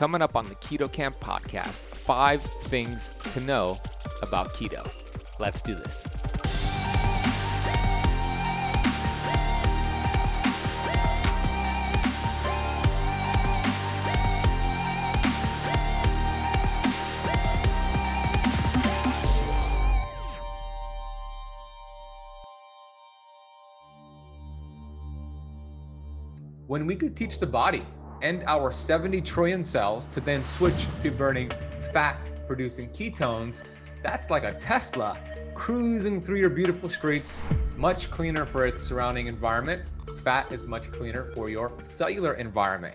coming up on the Keto Kamp Podcast, 5 things to know about keto. Let's do this. When we could teach the body and our 70 trillion cells to then switch to burning fat-producing ketones, that's like a Tesla cruising through your beautiful streets, much cleaner for its surrounding environment. Fat is much cleaner for your cellular environment.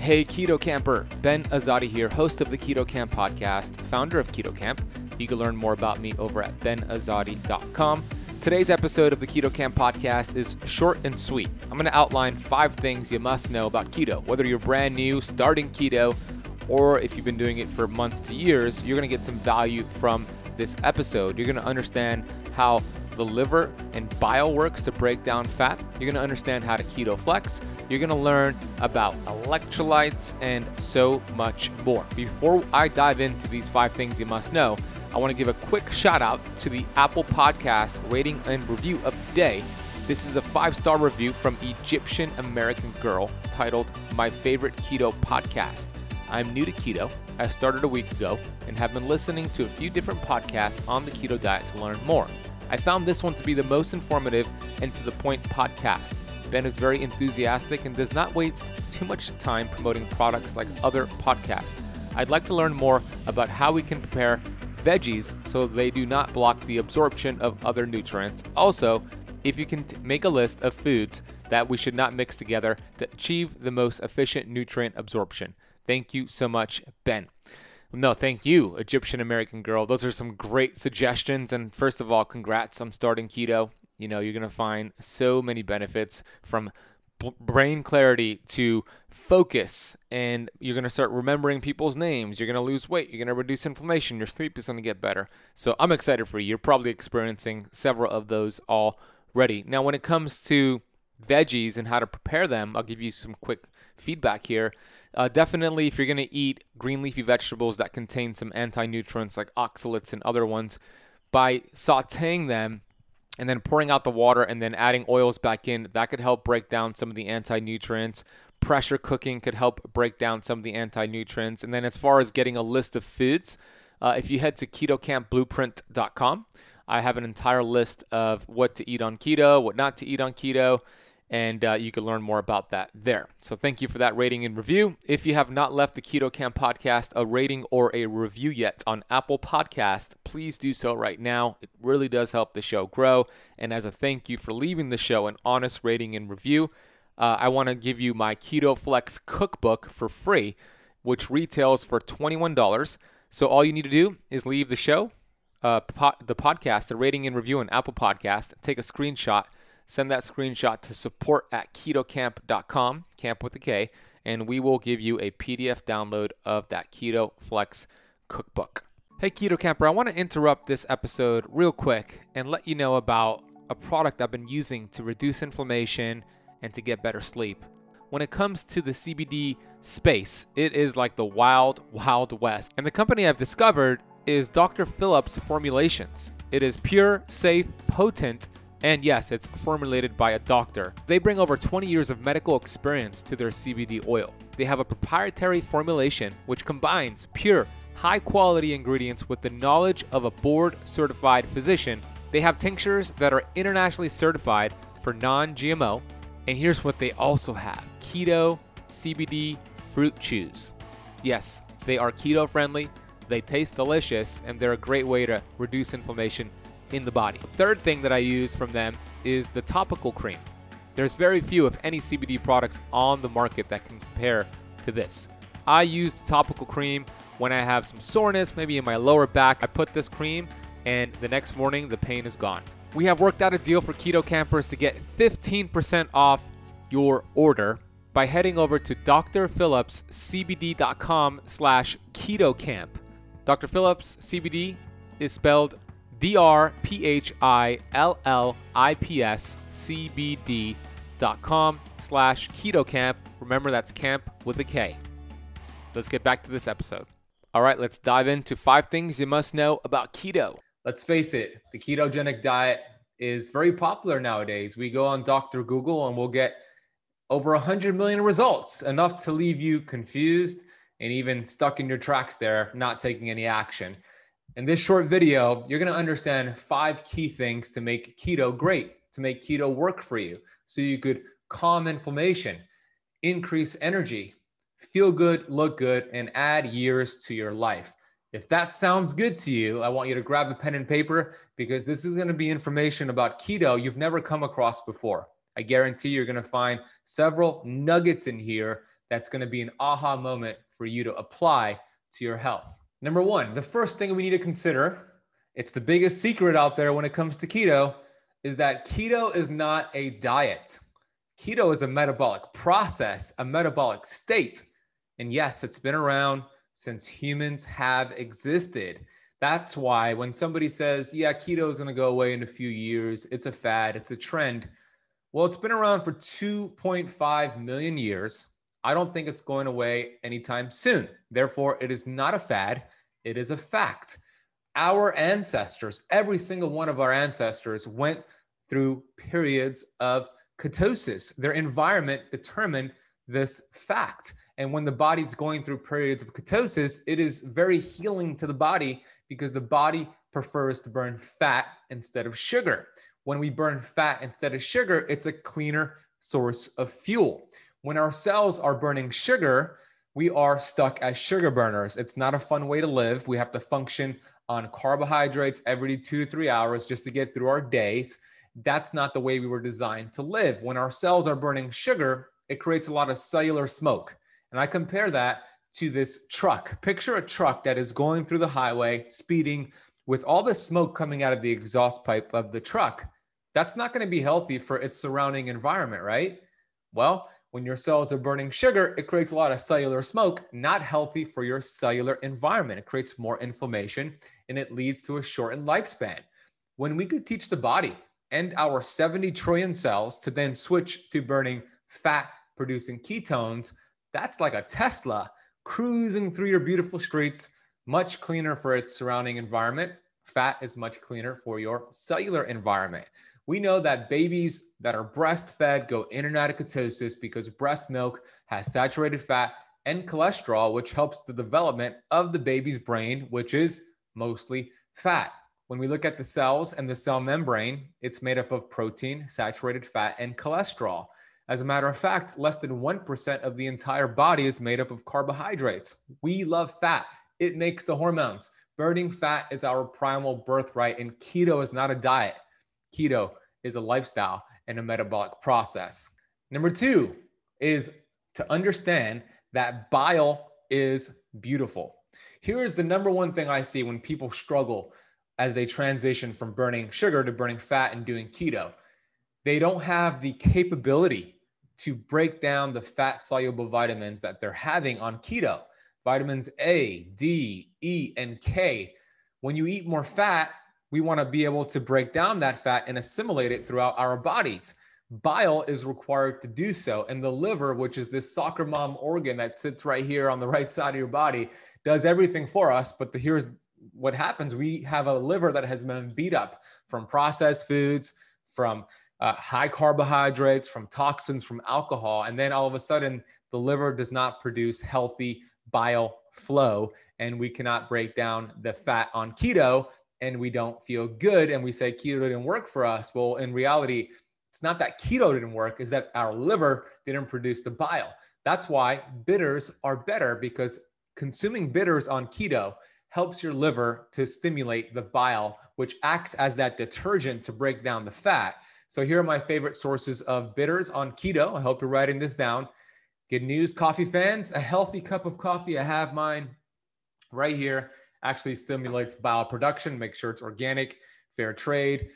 Hey Keto Kamper, Ben Azadi here, host of the Keto Kamp Podcast, founder of Keto Kamp. You can learn more about me over at benazadi.com. Today's episode of the Keto Kamp Podcast is short and sweet. I'm going to outline 5 things you must know about keto. Whether you're brand new, starting keto, or if you've been doing it for months to years, you're going to get some value from this episode. You're going to understand how the liver and bile works to break down fat. You're going to understand how to keto flex. You're going to learn about electrolytes and so much more. Before I dive into these 5 things you must know, I want to give a quick shout out to the Apple Podcast rating and review of the day. This is a 5-star review from Egyptian American Girl titled My Favorite Keto Podcast. I'm new to keto. I started a week ago and have been listening to a few different podcasts on the keto diet to learn more. I found this one to be the most informative and to the point podcast. Ben is very enthusiastic and does not waste too much time promoting products like other podcasts. I'd like to learn more about how we can prepare veggies so they do not block the absorption of other nutrients. Also, if you can make a list of foods that we should not mix together to achieve the most efficient nutrient absorption. Thank you so much, Ben. No, thank you, Egyptian American Girl. Those are some great suggestions. And first of all, congrats on starting keto. You know, you're going to find so many benefits, from brain clarity to focus. And you're going to start remembering people's names. You're going to lose weight. You're going to reduce inflammation. Your sleep is going to get better. So I'm excited for you. You're probably experiencing several of those already. Now, when it comes to veggies and how to prepare them, I'll give you some quick feedback here. Definitely, if you're going to eat green leafy vegetables that contain some anti-nutrients like oxalates and other ones, by sauteing them and then pouring out the water and then adding oils back in, that could help break down some of the anti-nutrients. Pressure cooking could help break down some of the anti-nutrients. And then as far as getting a list of foods, if you head to ketokampblueprint.com, I have an entire list of what to eat on keto, what not to eat on keto, and you can learn more about that there. So thank you for that rating and review. If you have not left the Keto Kamp Podcast a rating or a review yet on Apple Podcast, please do so right now. It really does help the show grow. And as a thank you for leaving the show an honest rating and review, I want to give you my Keto Flex cookbook for free, which retails for $21. So all you need to do is leave the show, the podcast, the rating and review on Apple Podcast, take a screenshot. Send that screenshot to support@ketokamp.com, camp with a K, and we will give you a PDF download of that Keto Flex cookbook. Hey, Keto Kamper, I want to interrupt this episode real quick and let you know about a product I've been using to reduce inflammation and to get better sleep. When it comes to the CBD space, it is like the wild, wild west. And the company I've discovered is Dr. Phillips Formulations. It is pure, safe, potent, and yes, it's formulated by a doctor. They bring over 20 years of medical experience to their CBD oil. They have a proprietary formulation which combines pure, high-quality ingredients with the knowledge of a board-certified physician. They have tinctures that are internationally certified for non-GMO. And here's what they also have: keto CBD fruit chews. Yes, they are keto-friendly, they taste delicious, and they're a great way to reduce inflammation in the body. The third thing that I use from them is the topical cream. There's very few, if any, CBD products on the market that can compare to this. I use the topical cream when I have some soreness, maybe in my lower back. I put this cream and the next morning the pain is gone. We have worked out a deal for Keto Campers to get 15% off your order by heading over to drphillipscbd.com/KetoKamp. Dr. Phillips CBD is spelled drphillipscbd.com/KetoKamp. Remember, that's camp with a K. Let's get back to this episode. All right, let's dive into 5 things you must know about keto. Let's face it, the ketogenic diet is very popular nowadays. We go on Dr. Google and we'll get over 100 million results, enough to leave you confused and even stuck in your tracks there, not taking any action. In this short video, you're going to understand 5 key things to make keto great, to make keto work for you, so you could calm inflammation, increase energy, feel good, look good, and add years to your life. If that sounds good to you, I want you to grab a pen and paper, because this is going to be information about keto you've never come across before. I guarantee you're going to find several nuggets in here that's going to be an aha moment for you to apply to your health. Number 1, the first thing we need to consider, it's the biggest secret out there when it comes to keto, is that keto is not a diet. Keto is a metabolic process, a metabolic state. And yes, it's been around since humans have existed. That's why when somebody says, yeah, keto is going to go away in a few years, it's a fad, it's a trend. Well, it's been around for 2.5 million years. I don't think it's going away anytime soon. Therefore, it is not a fad. It is a fact. Our ancestors, every single one of our ancestors, went through periods of ketosis. Their environment determined this fact. And when the body's going through periods of ketosis, it is very healing to the body, because the body prefers to burn fat instead of sugar. When we burn fat instead of sugar, it's a cleaner source of fuel. When our cells are burning sugar, we are stuck as sugar burners. It's not a fun way to live. We have to function on carbohydrates every 2 to 3 hours just to get through our days. That's not the way we were designed to live. When our cells are burning sugar, it creates a lot of cellular smoke. And I compare that to this truck. Picture a truck that is going through the highway, speeding, with all the smoke coming out of the exhaust pipe of the truck. That's not going to be healthy for its surrounding environment, right? Well, when your cells are burning sugar, it creates a lot of cellular smoke, not healthy for your cellular environment. It creates more inflammation, and it leads to a shortened lifespan. When we could teach the body and our 70 trillion cells to then switch to burning fat, producing ketones, that's like a Tesla cruising through your beautiful streets, much cleaner for its surrounding environment. Fat is much cleaner for your cellular environment. We know that babies that are breastfed go in and out of ketosis because breast milk has saturated fat and cholesterol, which helps the development of the baby's brain, which is mostly fat. When we look at the cells and the cell membrane, it's made up of protein, saturated fat, and cholesterol. As a matter of fact, less than 1% of the entire body is made up of carbohydrates. We love fat. It makes the hormones. Burning fat is our primal birthright, and keto is not a diet. Keto is a lifestyle and a metabolic process. Number 2 is to understand that bile is beautiful. Here is the number one thing I see when people struggle as they transition from burning sugar to burning fat and doing keto. They don't have the capability to break down the fat-soluble vitamins that they're having on keto. Vitamins A, D, E, and K. When you eat more fat, we want to be able to break down that fat and assimilate it throughout our bodies. Bile is required to do so. And the liver, which is this soccer mom organ that sits right here on the right side of your body, does everything for us. But here's what happens. We have a liver that has been beat up from processed foods, from high carbohydrates, from toxins, from alcohol. And then all of a sudden, the liver does not produce healthy bile flow. And we cannot break down the fat on keto. And we don't feel good, and we say keto didn't work for us. Well, in reality, it's not that keto didn't work, it's that our liver didn't produce the bile. That's why bitters are better, because consuming bitters on keto helps your liver to stimulate the bile, which acts as that detergent to break down the fat. So here are my favorite sources of bitters on keto. I hope you're writing this down. Good news, coffee fans, a healthy cup of coffee. I have mine right here. Actually stimulates bioproduction. Make sure it's organic, fair trade.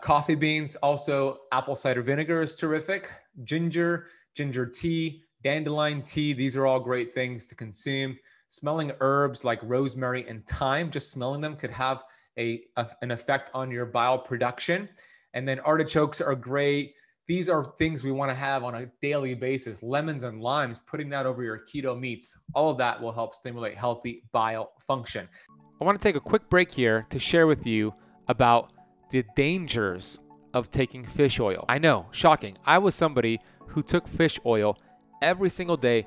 Coffee beans, also apple cider vinegar is terrific. Ginger, ginger tea, dandelion tea. These are all great things to consume. Smelling herbs like rosemary and thyme, just smelling them could have an effect on your bioproduction. And then artichokes are great. These are things we want to have on a daily basis. Lemons and limes, putting that over your keto meats, all of that will help stimulate healthy bile function. I want to take a quick break here to share with you about the dangers of taking fish oil. I know, shocking. I was somebody who took fish oil every single day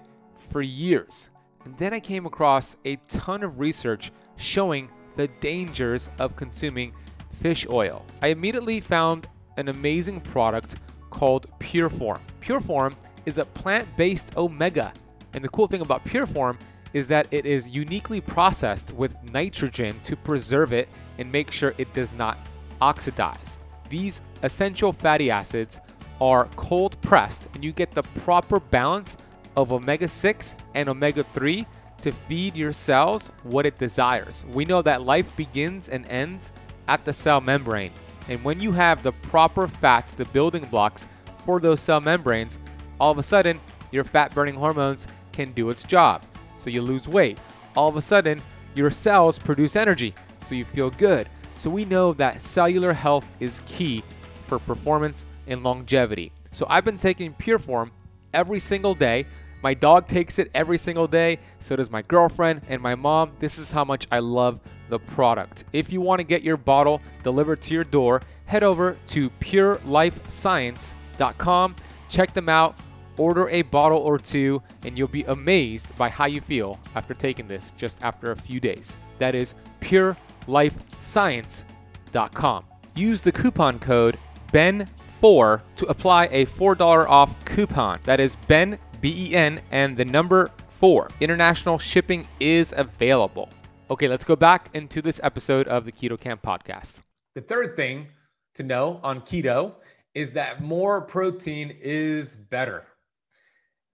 for years. And then I came across a ton of research showing the dangers of consuming fish oil. I immediately found an amazing product called PureForm. PureForm is a plant-based omega. And the cool thing about PureForm is that it is uniquely processed with nitrogen to preserve it and make sure it does not oxidize. These essential fatty acids are cold pressed and you get the proper balance of omega-6 and omega-3 to feed your cells what it desires. We know that life begins and ends at the cell membrane. And when you have the proper fats, the building blocks for those cell membranes, all of a sudden, your fat-burning hormones can do its job. So you lose weight. All of a sudden, your cells produce energy, so you feel good. So we know that cellular health is key for performance and longevity. So I've been taking PureForm every single day. My dog takes it every single day. So does my girlfriend and my mom. This is how much I love the product. If you want to get your bottle delivered to your door, head over to purelifescience.com, check them out, order a bottle or two, and you'll be amazed by how you feel after taking this just after a few days. That is purelifescience.com. Use the coupon code BEN4 to apply a $4 off coupon. That is Ben, B-E-N, and the number 4. International shipping is available. Okay, let's go back into this episode of the Keto Kamp Podcast. The third thing to know on keto is that more protein is better.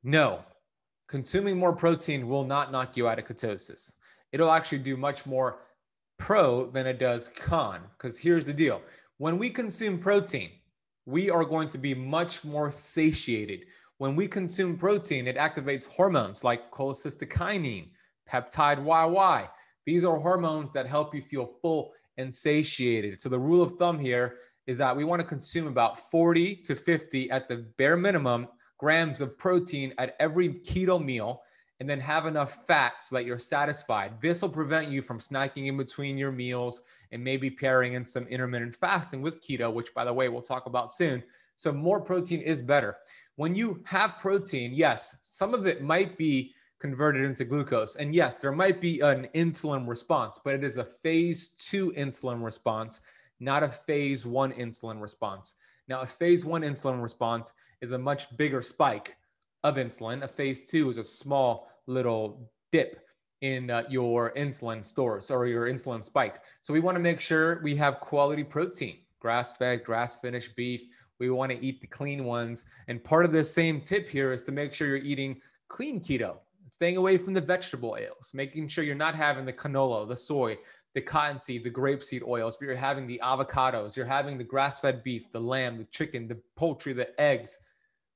No, consuming more protein will not knock you out of ketosis. It'll actually do much more pro than it does con, because here's the deal. When we consume protein, we are going to be much more satiated. When we consume protein, it activates hormones like cholecystokinin, peptide YY. These are hormones that help you feel full and satiated. So the rule of thumb here is that we want to consume about 40 to 50 at the bare minimum grams of protein at every keto meal, and then have enough fat so that you're satisfied. This will prevent you from snacking in between your meals and maybe pairing in some intermittent fasting with keto, which, by the way, we'll talk about soon. So more protein is better. When you have protein, yes, some of it might be converted into glucose. And yes, there might be an insulin response, but it is a phase 2 insulin response, not a phase 1 insulin response. Now, a phase 1 insulin response is a much bigger spike of insulin. A phase 2 is a small little dip in your insulin stores or your insulin spike. So we want to make sure we have quality protein, grass-fed, grass-finished beef. We want to eat the clean ones. And part of the same tip here is to make sure you're eating clean keto. Staying away from the vegetable oils, making sure you're not having the canola, the soy, the cottonseed, the grapeseed oils, but you're having the avocados, you're having the grass-fed beef, the lamb, the chicken, the poultry, the eggs.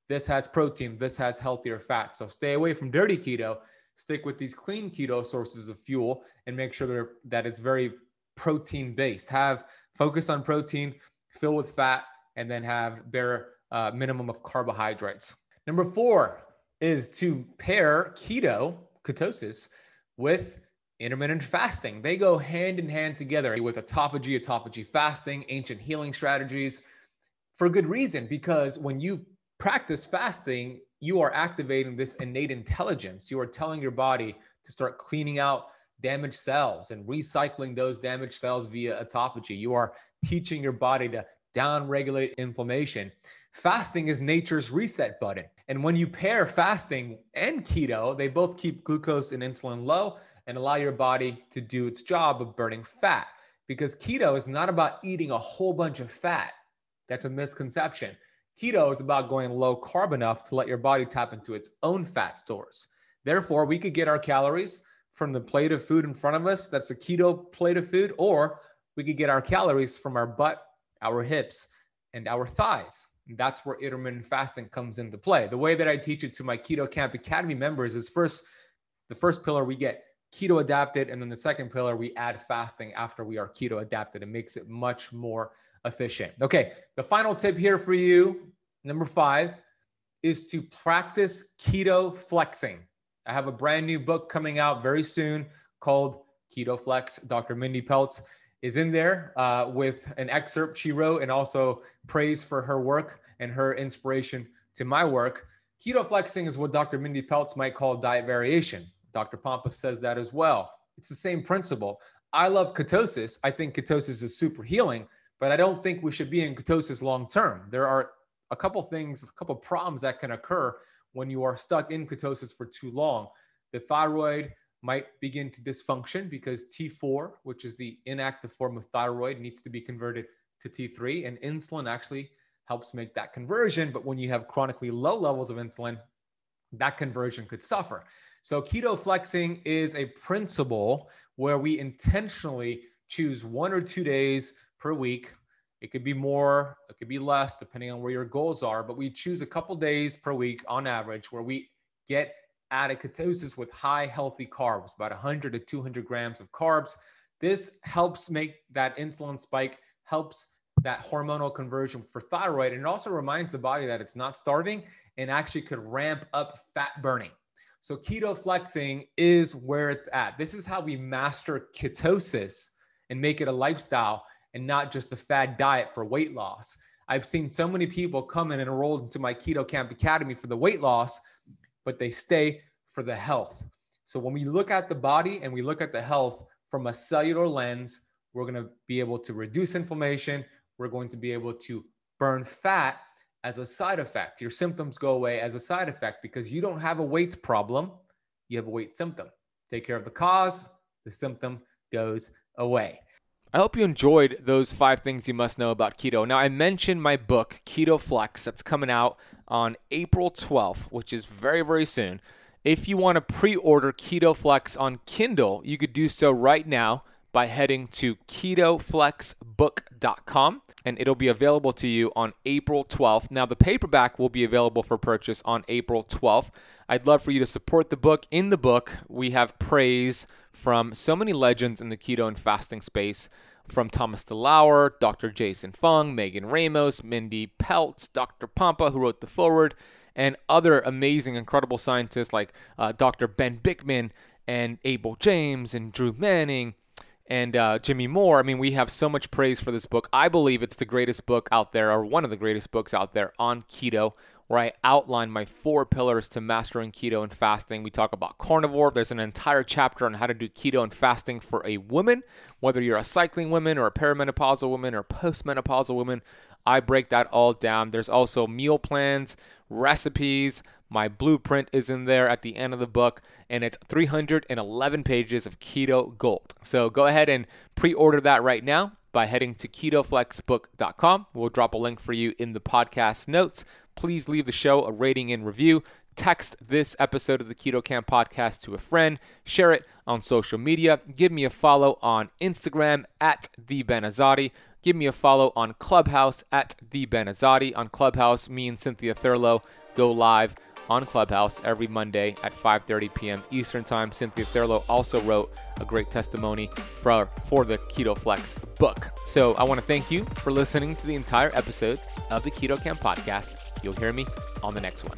This has protein, this has healthier fat. So stay away from dirty keto, stick with these clean keto sources of fuel and make sure that it's very protein-based. Focus on protein, fill with fat, and then have bare minimum of carbohydrates. Number 4, is to pair keto, ketosis, with intermittent fasting. They go hand in hand together with autophagy fasting, ancient healing strategies, for good reason, because when you practice fasting, you are activating this innate intelligence. You are telling your body to start cleaning out damaged cells and recycling those damaged cells via autophagy. You are teaching your body to downregulate inflammation. Fasting is nature's reset button. And when you pair fasting and keto, they both keep glucose and insulin low and allow your body to do its job of burning fat. Because keto is not about eating a whole bunch of fat. That's a misconception. Keto is about going low carb enough to let your body tap into its own fat stores. Therefore, we could get our calories from the plate of food in front of us. That's a keto plate of food. Or we could get our calories from our butt, our hips, and our thighs. And that's where intermittent fasting comes into play. The way that I teach it to my Keto Kamp Academy members is first, the first pillar we get keto adapted. And then the second pillar, we add fasting after we are keto adapted. It makes it much more efficient. Okay. The final tip here for you, number 5, is to practice keto flexing. I have a brand new book coming out very soon called Keto Flex. Dr. Mindy Pelz is in there with an excerpt she wrote and also praise for her work and her inspiration to my work. Keto flexing is what Dr. Mindy Pelz might call diet variation. Dr. Pompa says that as well. It's the same principle. I love ketosis. I think ketosis is super healing, but I don't think we should be in ketosis long-term. There are a couple things, a couple problems that can occur when you are stuck in ketosis for too long. The thyroid might begin to dysfunction because T4, which is the inactive form of thyroid, needs to be converted to T3, and insulin actually helps make that conversion. But when you have chronically low levels of insulin, that conversion could suffer. So keto flexing is a principle where we intentionally choose 1 or 2 days per week. It could be more, it could be less, depending on where your goals are, but we choose a couple days per week on average where we get out of ketosis with high healthy carbs, about 100 to 200 grams of carbs. This helps make that insulin spike, helps that hormonal conversion for thyroid, and it also reminds the body that it's not starving and actually could ramp up fat burning. So keto flexing is where it's at. This is how we master ketosis and make it a lifestyle and not just a fad diet for weight loss. I've seen so many people come in and enroll into my Keto Kamp Academy for the weight loss, but they stay for the health. So when we look at the body and we look at the health from a cellular lens, we're going to be able to reduce inflammation. We're going to be able to burn fat as a side effect. Your symptoms go away as a side effect because you don't have a weight problem. You have a weight symptom. Take care of the cause. The symptom goes away. I hope you enjoyed those 5 things you must know about keto. Now, I mentioned my book, Keto Flex, that's coming out on April 12th, which is very, very soon. If you want to pre-order Keto Flex on Kindle, you could do so right now by heading to ketoflexbook.com, and it'll be available to you on April 12th. Now, the paperback will be available for purchase on April 12th. I'd love for you to support the book. In the book, we have praise from so many legends in the keto and fasting space, from Thomas DeLauer, Dr. Jason Fung, Megan Ramos, Mindy Pelz, Dr. Pompa, who wrote the foreword, and other amazing, incredible scientists like Dr. Ben Bickman and Abel James and Drew Manning, and Jimmy Moore. I mean, we have so much praise for this book. I believe it's the greatest book out there, or one of the greatest books out there on keto, where I outline my 4 pillars to mastering keto and fasting. We talk about carnivore. There's an entire chapter on how to do keto and fasting for a woman, whether you're a cycling woman or a perimenopausal woman or postmenopausal woman. I break that all down. There's also meal plans, recipes. My blueprint is in there at the end of the book, and it's 311 pages of keto gold. So go ahead and pre-order that right now by heading to ketoflexbook.com. We'll drop a link for you in the podcast notes. Please leave the show a rating and review. Text this episode of the Keto Kamp Podcast to a friend. Share it on social media. Give me a follow on Instagram @TheBenAzadi. Give me a follow on Clubhouse @TheBenAzadi. On Clubhouse, me and Cynthia Thurlow go live on Clubhouse every Monday at 5:30 p.m. Eastern Time. Cynthia Thurlow also wrote a great testimony for the Keto Flex book. So I want to thank you for listening to the entire episode of the Keto Kamp Podcast. You'll hear me on the next one.